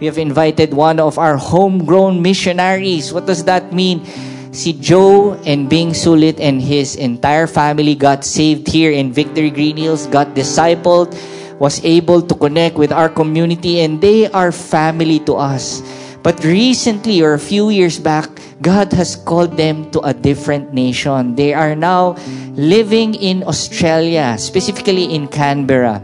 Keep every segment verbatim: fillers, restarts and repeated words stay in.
we have invited one of our homegrown missionaries. What does that mean? Si Joe and Bing Sulit and his entire family got saved here in Victory Green Hills, got discipled, was able to connect with our community, and they are family to us. But recently, or a few years back, God has called them to a different nation. They are now living in Australia, specifically in Canberra.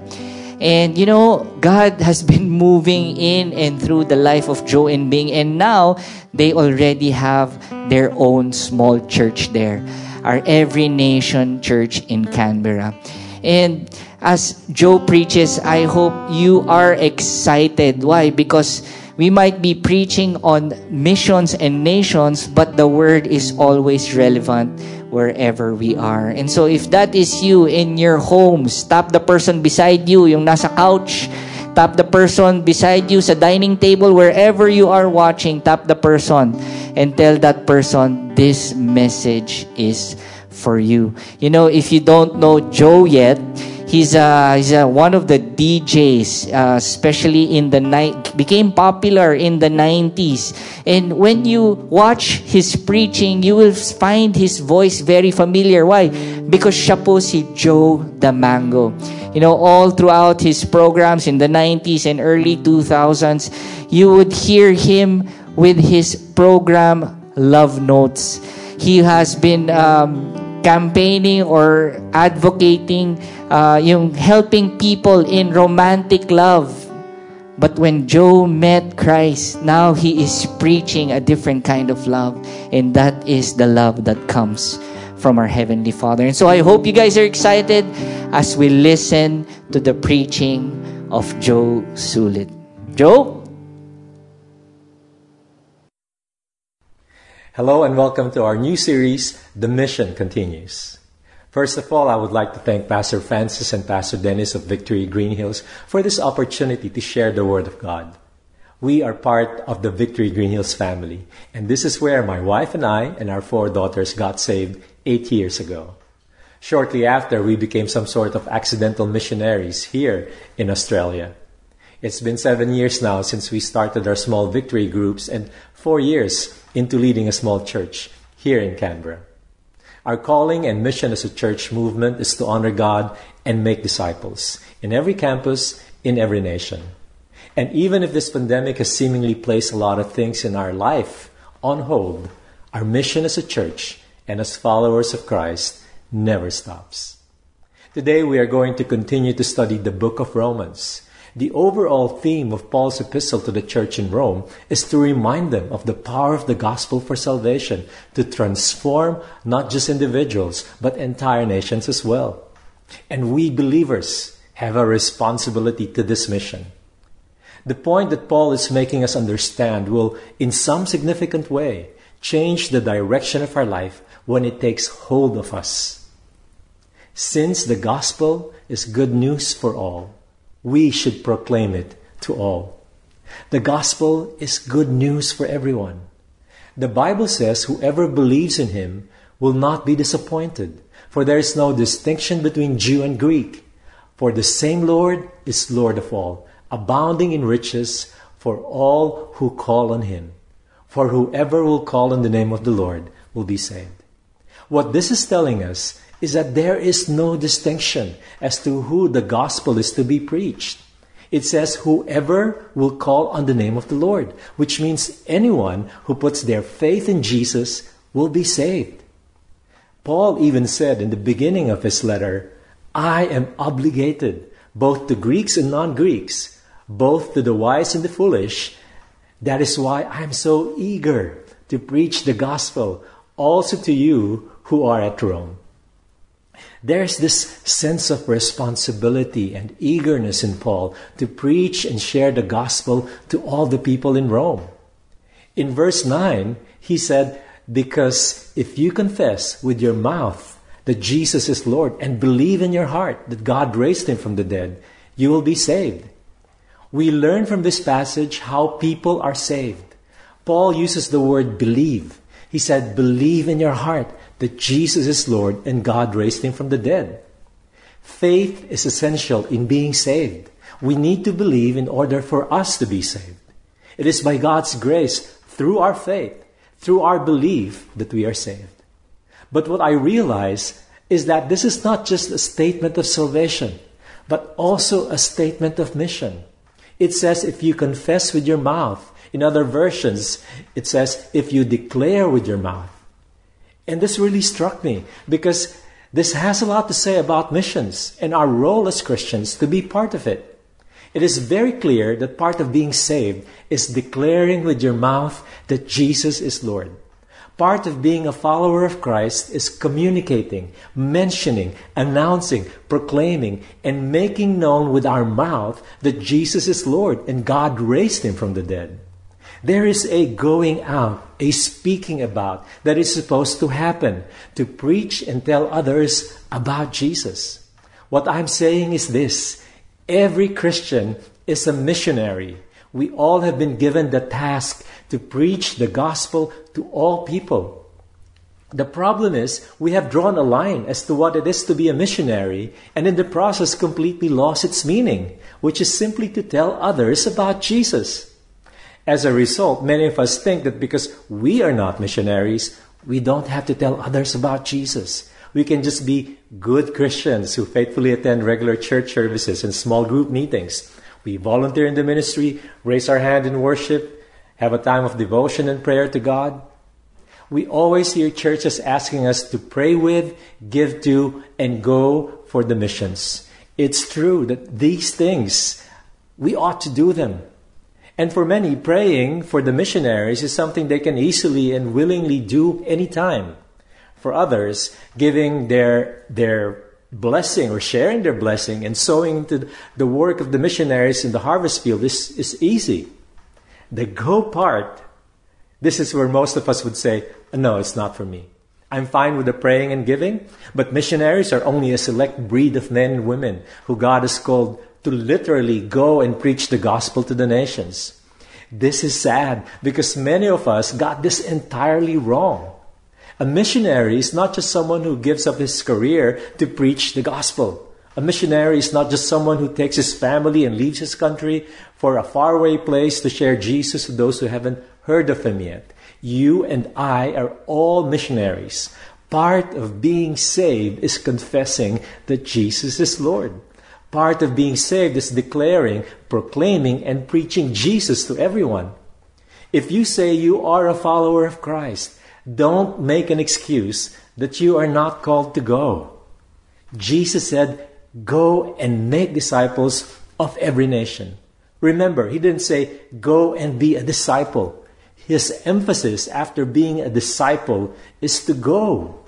And you know, God has been moving in and through the life of Joe and Bing, and now they already have their own small church there, our Every Nation Church in Canberra. And as Joe preaches, I hope you are excited. Why? Because we might be preaching on missions and nations, but the word is always relevant wherever we are. And so if that is you in your home, stop the person beside you, yung nasa couch. Tap the person beside you sa dining table, wherever you are watching. Tap the person and tell that person, this message is for you. You know, if you don't know Joe yet, He's uh he's uh, one of the D Js, uh, especially in the night, became popular in the nineties. And when you watch his preaching, you will find his voice very familiar. Why? Because siya po si Joe DaMango. You know, all throughout his programs in the nineties and early two thousands, you would hear him with his program Love Notes. He has been um, campaigning or advocating uh, yung helping people in romantic love. But when Joe met Christ, now he is preaching a different kind of love, and that is the love that comes from our Heavenly Father. And so I hope you guys are excited as we listen to the preaching of Joe Sulit. Joe? Hello and welcome to our new series, The Mission Continues. First of all, I would like to thank Pastor Francis and Pastor Dennis of Victory Green Hills for this opportunity to share the Word of God. We are part of the Victory Green Hills family, and this is where my wife and I and our four daughters got saved eight years ago. Shortly after, we became some sort of accidental missionaries here in Australia. It's been seven years now since we started our small victory groups and four years into leading a small church here in Canberra. Our calling and mission as a church movement is to honor God and make disciples in every campus, in every nation. And even if this pandemic has seemingly placed a lot of things in our life on hold, our mission as a church and as followers of Christ never stops. Today we are going to continue to study the book of Romans. The overall theme of Paul's epistle to the church in Rome is to remind them of the power of the gospel for salvation to transform not just individuals, but entire nations as well. And we believers have a responsibility to this mission. The point that Paul is making us understand will, in some significant way, change the direction of our life when it takes hold of us. Since the gospel is good news for all, we should proclaim it to all. The gospel is good news for everyone. The Bible says whoever believes in him will not be disappointed, for there is no distinction between Jew and Greek. For the same Lord is Lord of all, abounding in riches for all who call on him. For whoever will call on the name of the Lord will be saved. What this is telling us is that there is no distinction as to who the gospel is to be preached. It says, whoever will call on the name of the Lord, which means anyone who puts their faith in Jesus will be saved. Paul even said in the beginning of his letter, I am obligated both to Greeks and non-Greeks, both to the wise and the foolish. That is why I am so eager to preach the gospel also to you who are at Rome. There's this sense of responsibility and eagerness in Paul to preach and share the gospel to all the people in Rome. In verse nine, he said, because if you confess with your mouth that Jesus is Lord and believe in your heart that God raised him from the dead, you will be saved. We learn from this passage how people are saved. Paul uses the word believe. He said, believe in your heart that Jesus is Lord and God raised him from the dead. Faith is essential in being saved. We need to believe in order for us to be saved. It is by God's grace, through our faith, through our belief, that we are saved. But what I realize is that this is not just a statement of salvation, but also a statement of mission. It says, if you confess with your mouth. In other versions, it says, if you declare with your mouth. And this really struck me, because this has a lot to say about missions and our role as Christians to be part of it. It is very clear that part of being saved is declaring with your mouth that Jesus is Lord. Part of being a follower of Christ is communicating, mentioning, announcing, proclaiming, and making known with our mouth that Jesus is Lord and God raised him from the dead. There is a going out, a speaking about that is supposed to happen, to preach and tell others about Jesus. What I'm saying is this: every Christian is a missionary. We all have been given the task to preach the gospel to all people. The problem is we have drawn a line as to what it is to be a missionary, and in the process completely lost its meaning, which is simply to tell others about Jesus. As a result, many of us think that because we are not missionaries, we don't have to tell others about Jesus. We can just be good Christians who faithfully attend regular church services and small group meetings. We volunteer in the ministry, raise our hand in worship, have a time of devotion and prayer to God. We always hear churches asking us to pray with, give to, and go for the missions. It's true that these things, we ought to do them. And for many, praying for the missionaries is something they can easily and willingly do anytime. For others, giving their their blessing or sharing their blessing and sowing into the work of the missionaries in the harvest field is, is easy. The go part, this is where most of us would say, no, it's not for me. I'm fine with the praying and giving, but missionaries are only a select breed of men and women who God has called to literally go and preach the gospel to the nations. This is sad because many of us got this entirely wrong. A missionary is not just someone who gives up his career to preach the gospel. A missionary is not just someone who takes his family and leaves his country for a faraway place to share Jesus with those who haven't heard of him yet. You and I are all missionaries. Part of being saved is confessing that Jesus is Lord. Part of being saved is declaring, proclaiming, and preaching Jesus to everyone. If you say you are a follower of Christ, don't make an excuse that you are not called to go. Jesus said, go and make disciples of every nation. Remember, he didn't say, go and be a disciple. His emphasis after being a disciple is to go.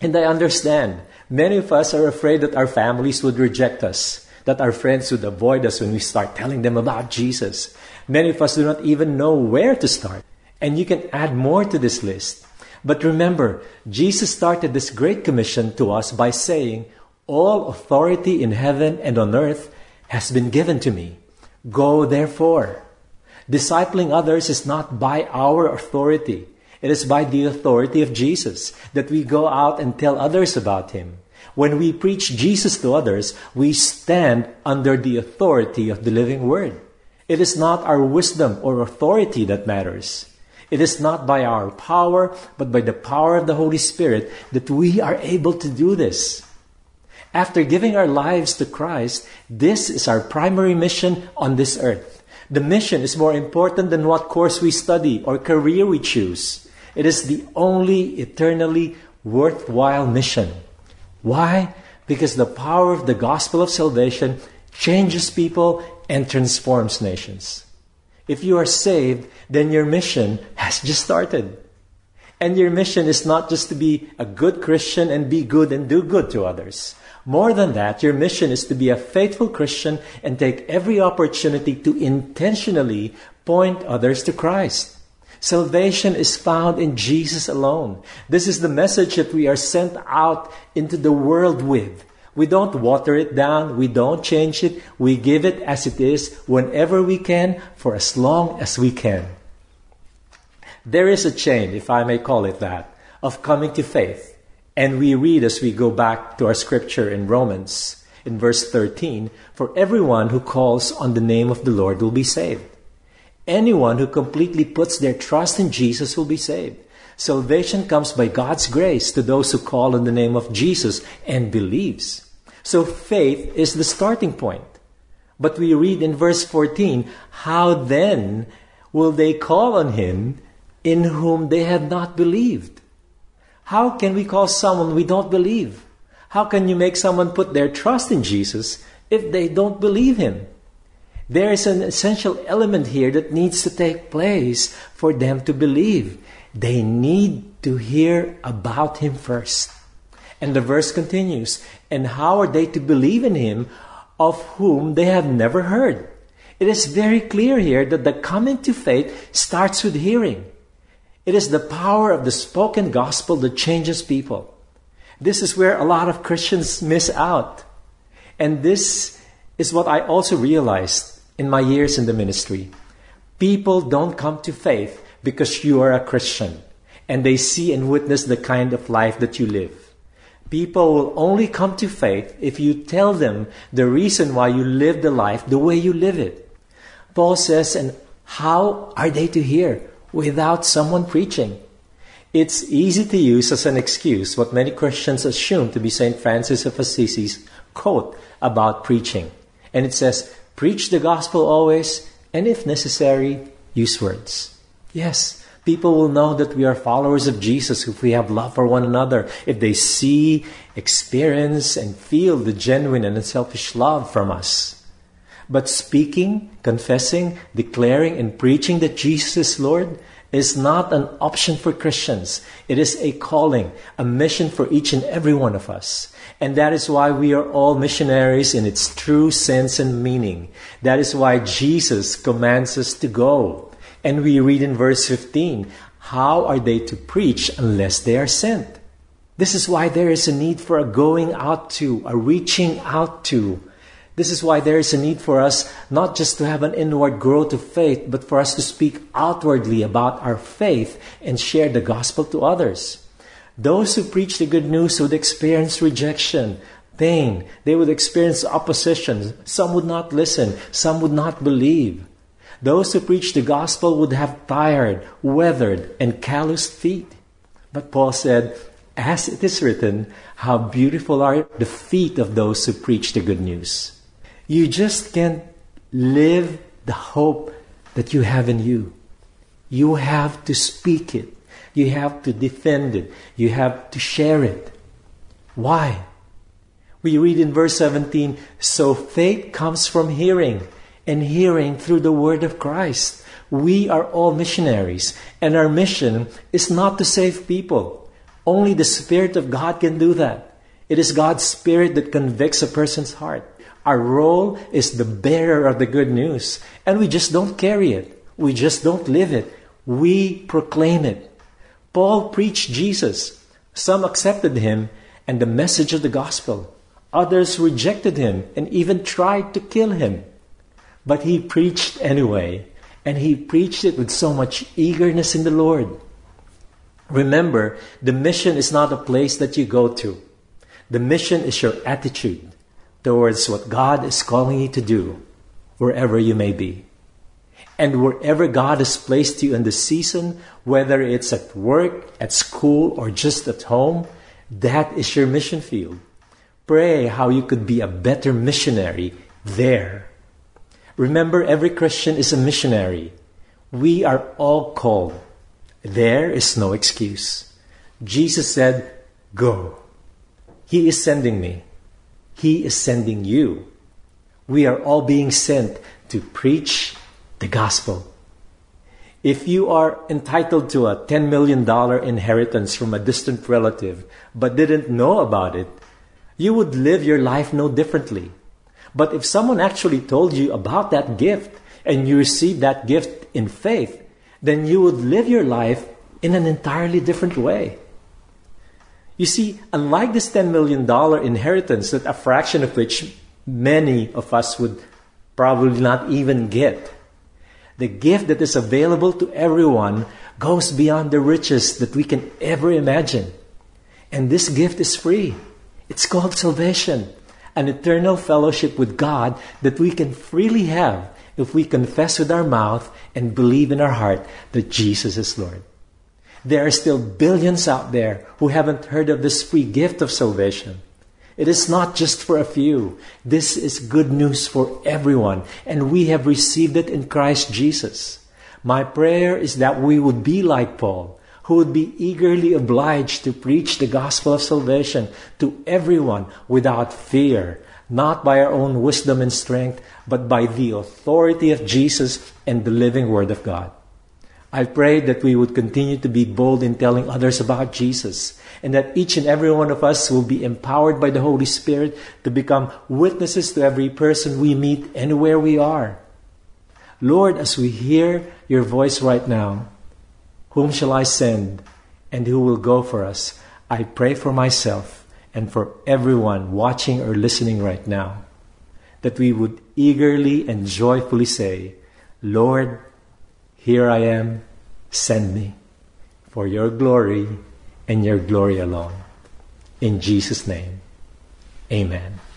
And I understand. Many of us are afraid that our families would reject us, that our friends would avoid us when we start telling them about Jesus. Many of us do not even know where to start. And you can add more to this list. But remember, Jesus started this great commission to us by saying, all authority in heaven and on earth has been given to me. Go therefore. Discipling others is not by our authority. It is by the authority of Jesus that we go out and tell others about him. When we preach Jesus to others, we stand under the authority of the living word. It is not our wisdom or authority that matters. It is not by our power, but by the power of the Holy Spirit that we are able to do this. After giving our lives to Christ, this is our primary mission on this earth. The mission is more important than what course we study or career we choose. It is the only eternally worthwhile mission. Why? Because the power of the gospel of salvation changes people and transforms nations. If you are saved, then your mission has just started. And your mission is not just to be a good Christian and be good and do good to others. More than that, your mission is to be a faithful Christian and take every opportunity to intentionally point others to Christ. Salvation is found in Jesus alone. This is the message that we are sent out into the world with. We don't water it down. We don't change it. We give it as it is whenever we can for as long as we can. There is a chain, if I may call it that, of coming to faith. And we read as we go back to our scripture in Romans, in verse thirteen, for everyone who calls on the name of the Lord will be saved. Anyone who completely puts their trust in Jesus will be saved. Salvation comes by God's grace to those who call on the name of Jesus and believes. So faith is the starting point. But we read in verse fourteen, how then will they call on him in whom they have not believed? How can we call someone we don't believe? How can you make someone put their trust in Jesus if they don't believe him? There is an essential element here that needs to take place for them to believe. They need to hear about him first. And the verse continues, and how are they to believe in him of whom they have never heard? It is very clear here that the coming to faith starts with hearing. It is the power of the spoken gospel that changes people. This is where a lot of Christians miss out. And this is what I also realized in my years in the ministry. People don't come to faith because you are a Christian and they see and witness the kind of life that you live. People will only come to faith if you tell them the reason why you live the life the way you live it. Paul says, and how are they to hear without someone preaching? It's easy to use as an excuse what many Christians assume to be Saint Francis of Assisi's quote about preaching. And it says, preach the gospel always, and if necessary, use words. Yes, people will know that we are followers of Jesus if we have love for one another, if they see, experience, and feel the genuine and unselfish love from us. But speaking, confessing, declaring, and preaching that Jesus is Lord is not an option for Christians. It is a calling, a mission for each and every one of us. And that is why we are all missionaries in its true sense and meaning. That is why Jesus commands us to go. And we read in verse fifteen, how are they to preach unless they are sent? This is why there is a need for a going out to, a reaching out to. This is why there is a need for us not just to have an inward growth of faith, but for us to speak outwardly about our faith and share the gospel to others. Those who preach the good news would experience rejection, pain. They would experience opposition. Some would not listen. Some would not believe. Those who preach the gospel would have tired, weathered, and calloused feet. But Paul said, as it is written, how beautiful are the feet of those who preach the good news. You just can't live the hope that you have in you. You have to speak it. You have to defend it. You have to share it. Why? We read in verse seventeen, so faith comes from hearing, and hearing through the word of Christ. We are all missionaries, and our mission is not to save people. Only the Spirit of God can do that. It is God's Spirit that convicts a person's heart. Our role is the bearer of the good news. And we just don't carry it. We just don't live it. We proclaim it. Paul preached Jesus. Some accepted him and the message of the gospel. Others rejected him and even tried to kill him. But he preached anyway. And he preached it with so much eagerness in the Lord. Remember, the mission is not a place that you go to. The mission is your attitude towards what God is calling you to do, wherever you may be. And wherever God has placed you in the season, whether it's at work, at school, or just at home, that is your mission field. Pray how you could be a better missionary there. Remember, every Christian is a missionary. We are all called. There is no excuse. Jesus said, go. He is sending me. He is sending you. We are all being sent to preach the gospel. If you are entitled to a ten million dollars inheritance from a distant relative but didn't know about it, you would live your life no differently. But if someone actually told you about that gift and you received that gift in faith, then you would live your life in an entirely different way. You see, unlike this ten million dollars inheritance, that a fraction of which many of us would probably not even get, the gift that is available to everyone goes beyond the riches that we can ever imagine. And this gift is free. It's called salvation, an eternal fellowship with God that we can freely have if we confess with our mouth and believe in our heart that Jesus is Lord. There are still billions out there who haven't heard of this free gift of salvation. It is not just for a few. This is good news for everyone, and we have received it in Christ Jesus. My prayer is that we would be like Paul, who would be eagerly obliged to preach the gospel of salvation to everyone without fear, not by our own wisdom and strength, but by the authority of Jesus and the living Word of God. I pray that we would continue to be bold in telling others about Jesus, and that each and every one of us will be empowered by the Holy Spirit to become witnesses to every person we meet and where we are. Lord, as we hear your voice right now, whom shall I send and who will go for us? I pray for myself and for everyone watching or listening right now, that we would eagerly and joyfully say, Lord, here I am, send me for your glory and your glory alone. In Jesus' name, amen.